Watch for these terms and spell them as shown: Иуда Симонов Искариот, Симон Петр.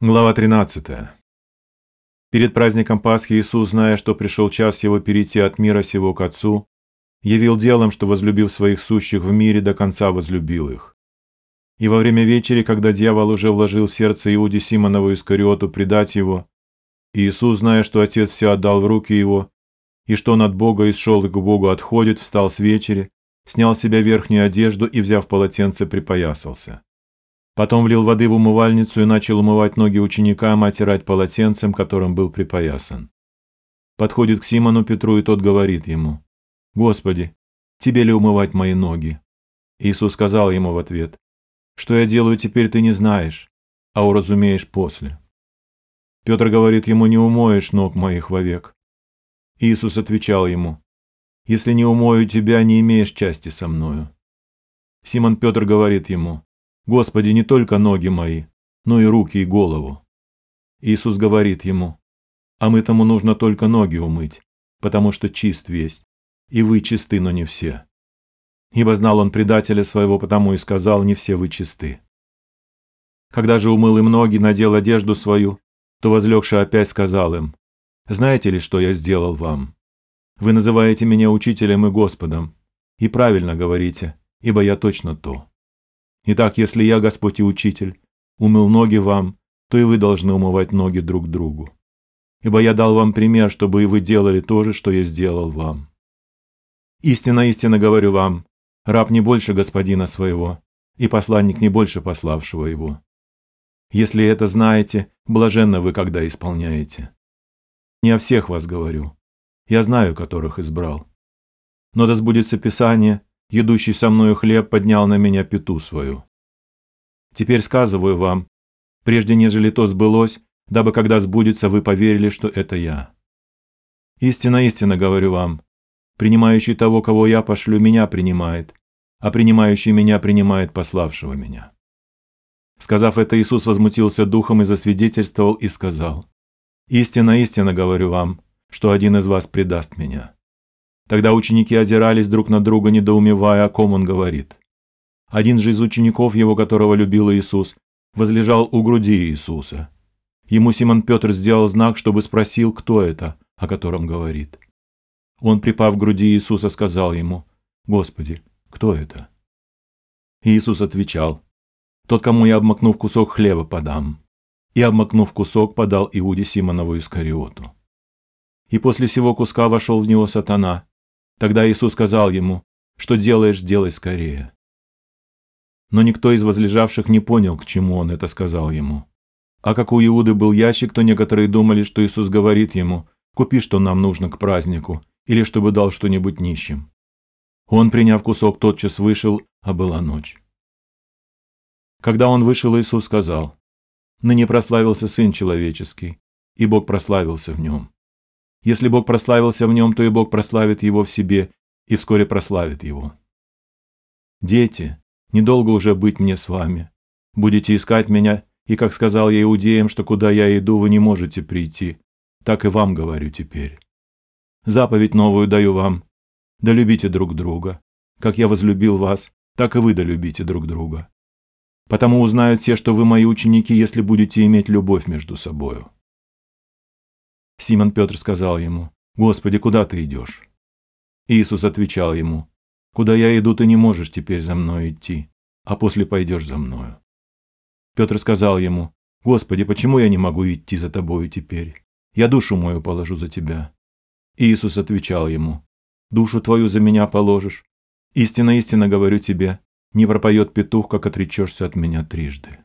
Глава 13. Перед праздником Пасхи Иисус, зная, что пришел час Его перейти от мира сего к Отцу, явил делом, что, возлюбив своих сущих в мире, до конца возлюбил их. И во время вечери, когда дьявол уже вложил в сердце Иуде Симонову Искариоту предать Его, Иисус, зная, что Отец все отдал в руки Его, и что он от Бога и сшел и к Богу отходит, встал с вечери, снял с себя верхнюю одежду и, взяв полотенце, припоясался. Потом влил воды в умывальницу и начал умывать ноги ученикам, отирать полотенцем, которым был припоясан. Подходит к Симону Петру, и тот говорит ему: «Господи, тебе ли умывать мои ноги?» Иисус сказал ему в ответ: «Что я делаю теперь, ты не знаешь, а уразумеешь после». Петр говорит ему: «Не умоешь ног моих вовек». Иисус отвечал ему: «Если не умою тебя, не имеешь части со мною». Симон Петр говорит ему: «Господи, не только ноги мои, но и руки и голову». Иисус говорит ему: «А мытому нужно только ноги умыть, потому что чист весь, и вы чисты, но не все. Ибо знал он предателя своего, потому и сказал: не все вы чисты». Когда же умыл им ноги, надел одежду свою, то возлегши опять сказал им: «Знаете ли, что я сделал вам? Вы называете меня учителем и Господом, и правильно говорите, ибо я точно то. Итак, если я, Господь и Учитель, умыл ноги вам, то и вы должны умывать ноги друг другу. Ибо я дал вам пример, чтобы и вы делали то же, что я сделал вам. Истинно, истинно говорю вам, раб не больше господина своего, и посланник не больше пославшего его. Если это знаете, блаженны вы, когда исполняете. Не о всех вас говорю, я знаю, которых избрал. Но да сбудется Писание: едущий со мною хлеб поднял на меня пяту свою. Теперь сказываю вам, прежде нежели то сбылось, дабы когда сбудется, вы поверили, что это я. Истинно, истинно говорю вам, принимающий того, кого я пошлю, меня принимает, а принимающий меня принимает пославшего меня». Сказав это, Иисус возмутился духом и засвидетельствовал и сказал: «Истинно, истинно говорю вам, что один из вас предаст меня». Тогда ученики озирались друг на друга, недоумевая, о ком он говорит. Один же из учеников его, которого любил Иисус, возлежал у груди Иисуса. Ему Симон Петр сделал знак, чтобы спросил, кто это, о котором говорит. Он, припав к груди Иисуса, сказал ему: «Господи, кто это?» Иисус отвечал: «Тот, кому я, обмакнув кусок хлеба, подам». И, обмакнув кусок, подал Иуде Симонову Искариоту. И после сего куска вошел в него сатана. Тогда Иисус сказал ему: «Что делаешь, делай скорее». Но никто из возлежавших не понял, к чему он это сказал ему. А как у Иуды был ящик, то некоторые думали, что Иисус говорит ему: «Купи, что нам нужно к празднику, или чтобы дал что-нибудь нищим». Он, приняв кусок, тотчас вышел, а была ночь. Когда он вышел, Иисус сказал: «Ныне прославился Сын Человеческий, и Бог прославился в нем. Если Бог прославился в нем, то и Бог прославит его в себе, и вскоре прославит его. Дети, недолго уже быть мне с вами. Будете искать меня, и, как сказал я иудеям, что куда я иду, вы не можете прийти, так и вам говорю теперь. Заповедь новую даю вам: да любите друг друга. Как я возлюбил вас, так и вы да любите друг друга. Потому узнают все, что вы мои ученики, если будете иметь любовь между собою». Симон Петр сказал ему: «Господи, куда ты идешь?» Иисус отвечал ему: «Куда я иду, ты не можешь теперь за мной идти, а после пойдешь за мною». Петр сказал ему: «Господи, почему я не могу идти за тобою теперь? Я душу мою положу за тебя». Иисус отвечал ему: «Душу твою за меня положишь. Истинно, истинно говорю тебе, не пропоет петух, как отречешься от меня трижды».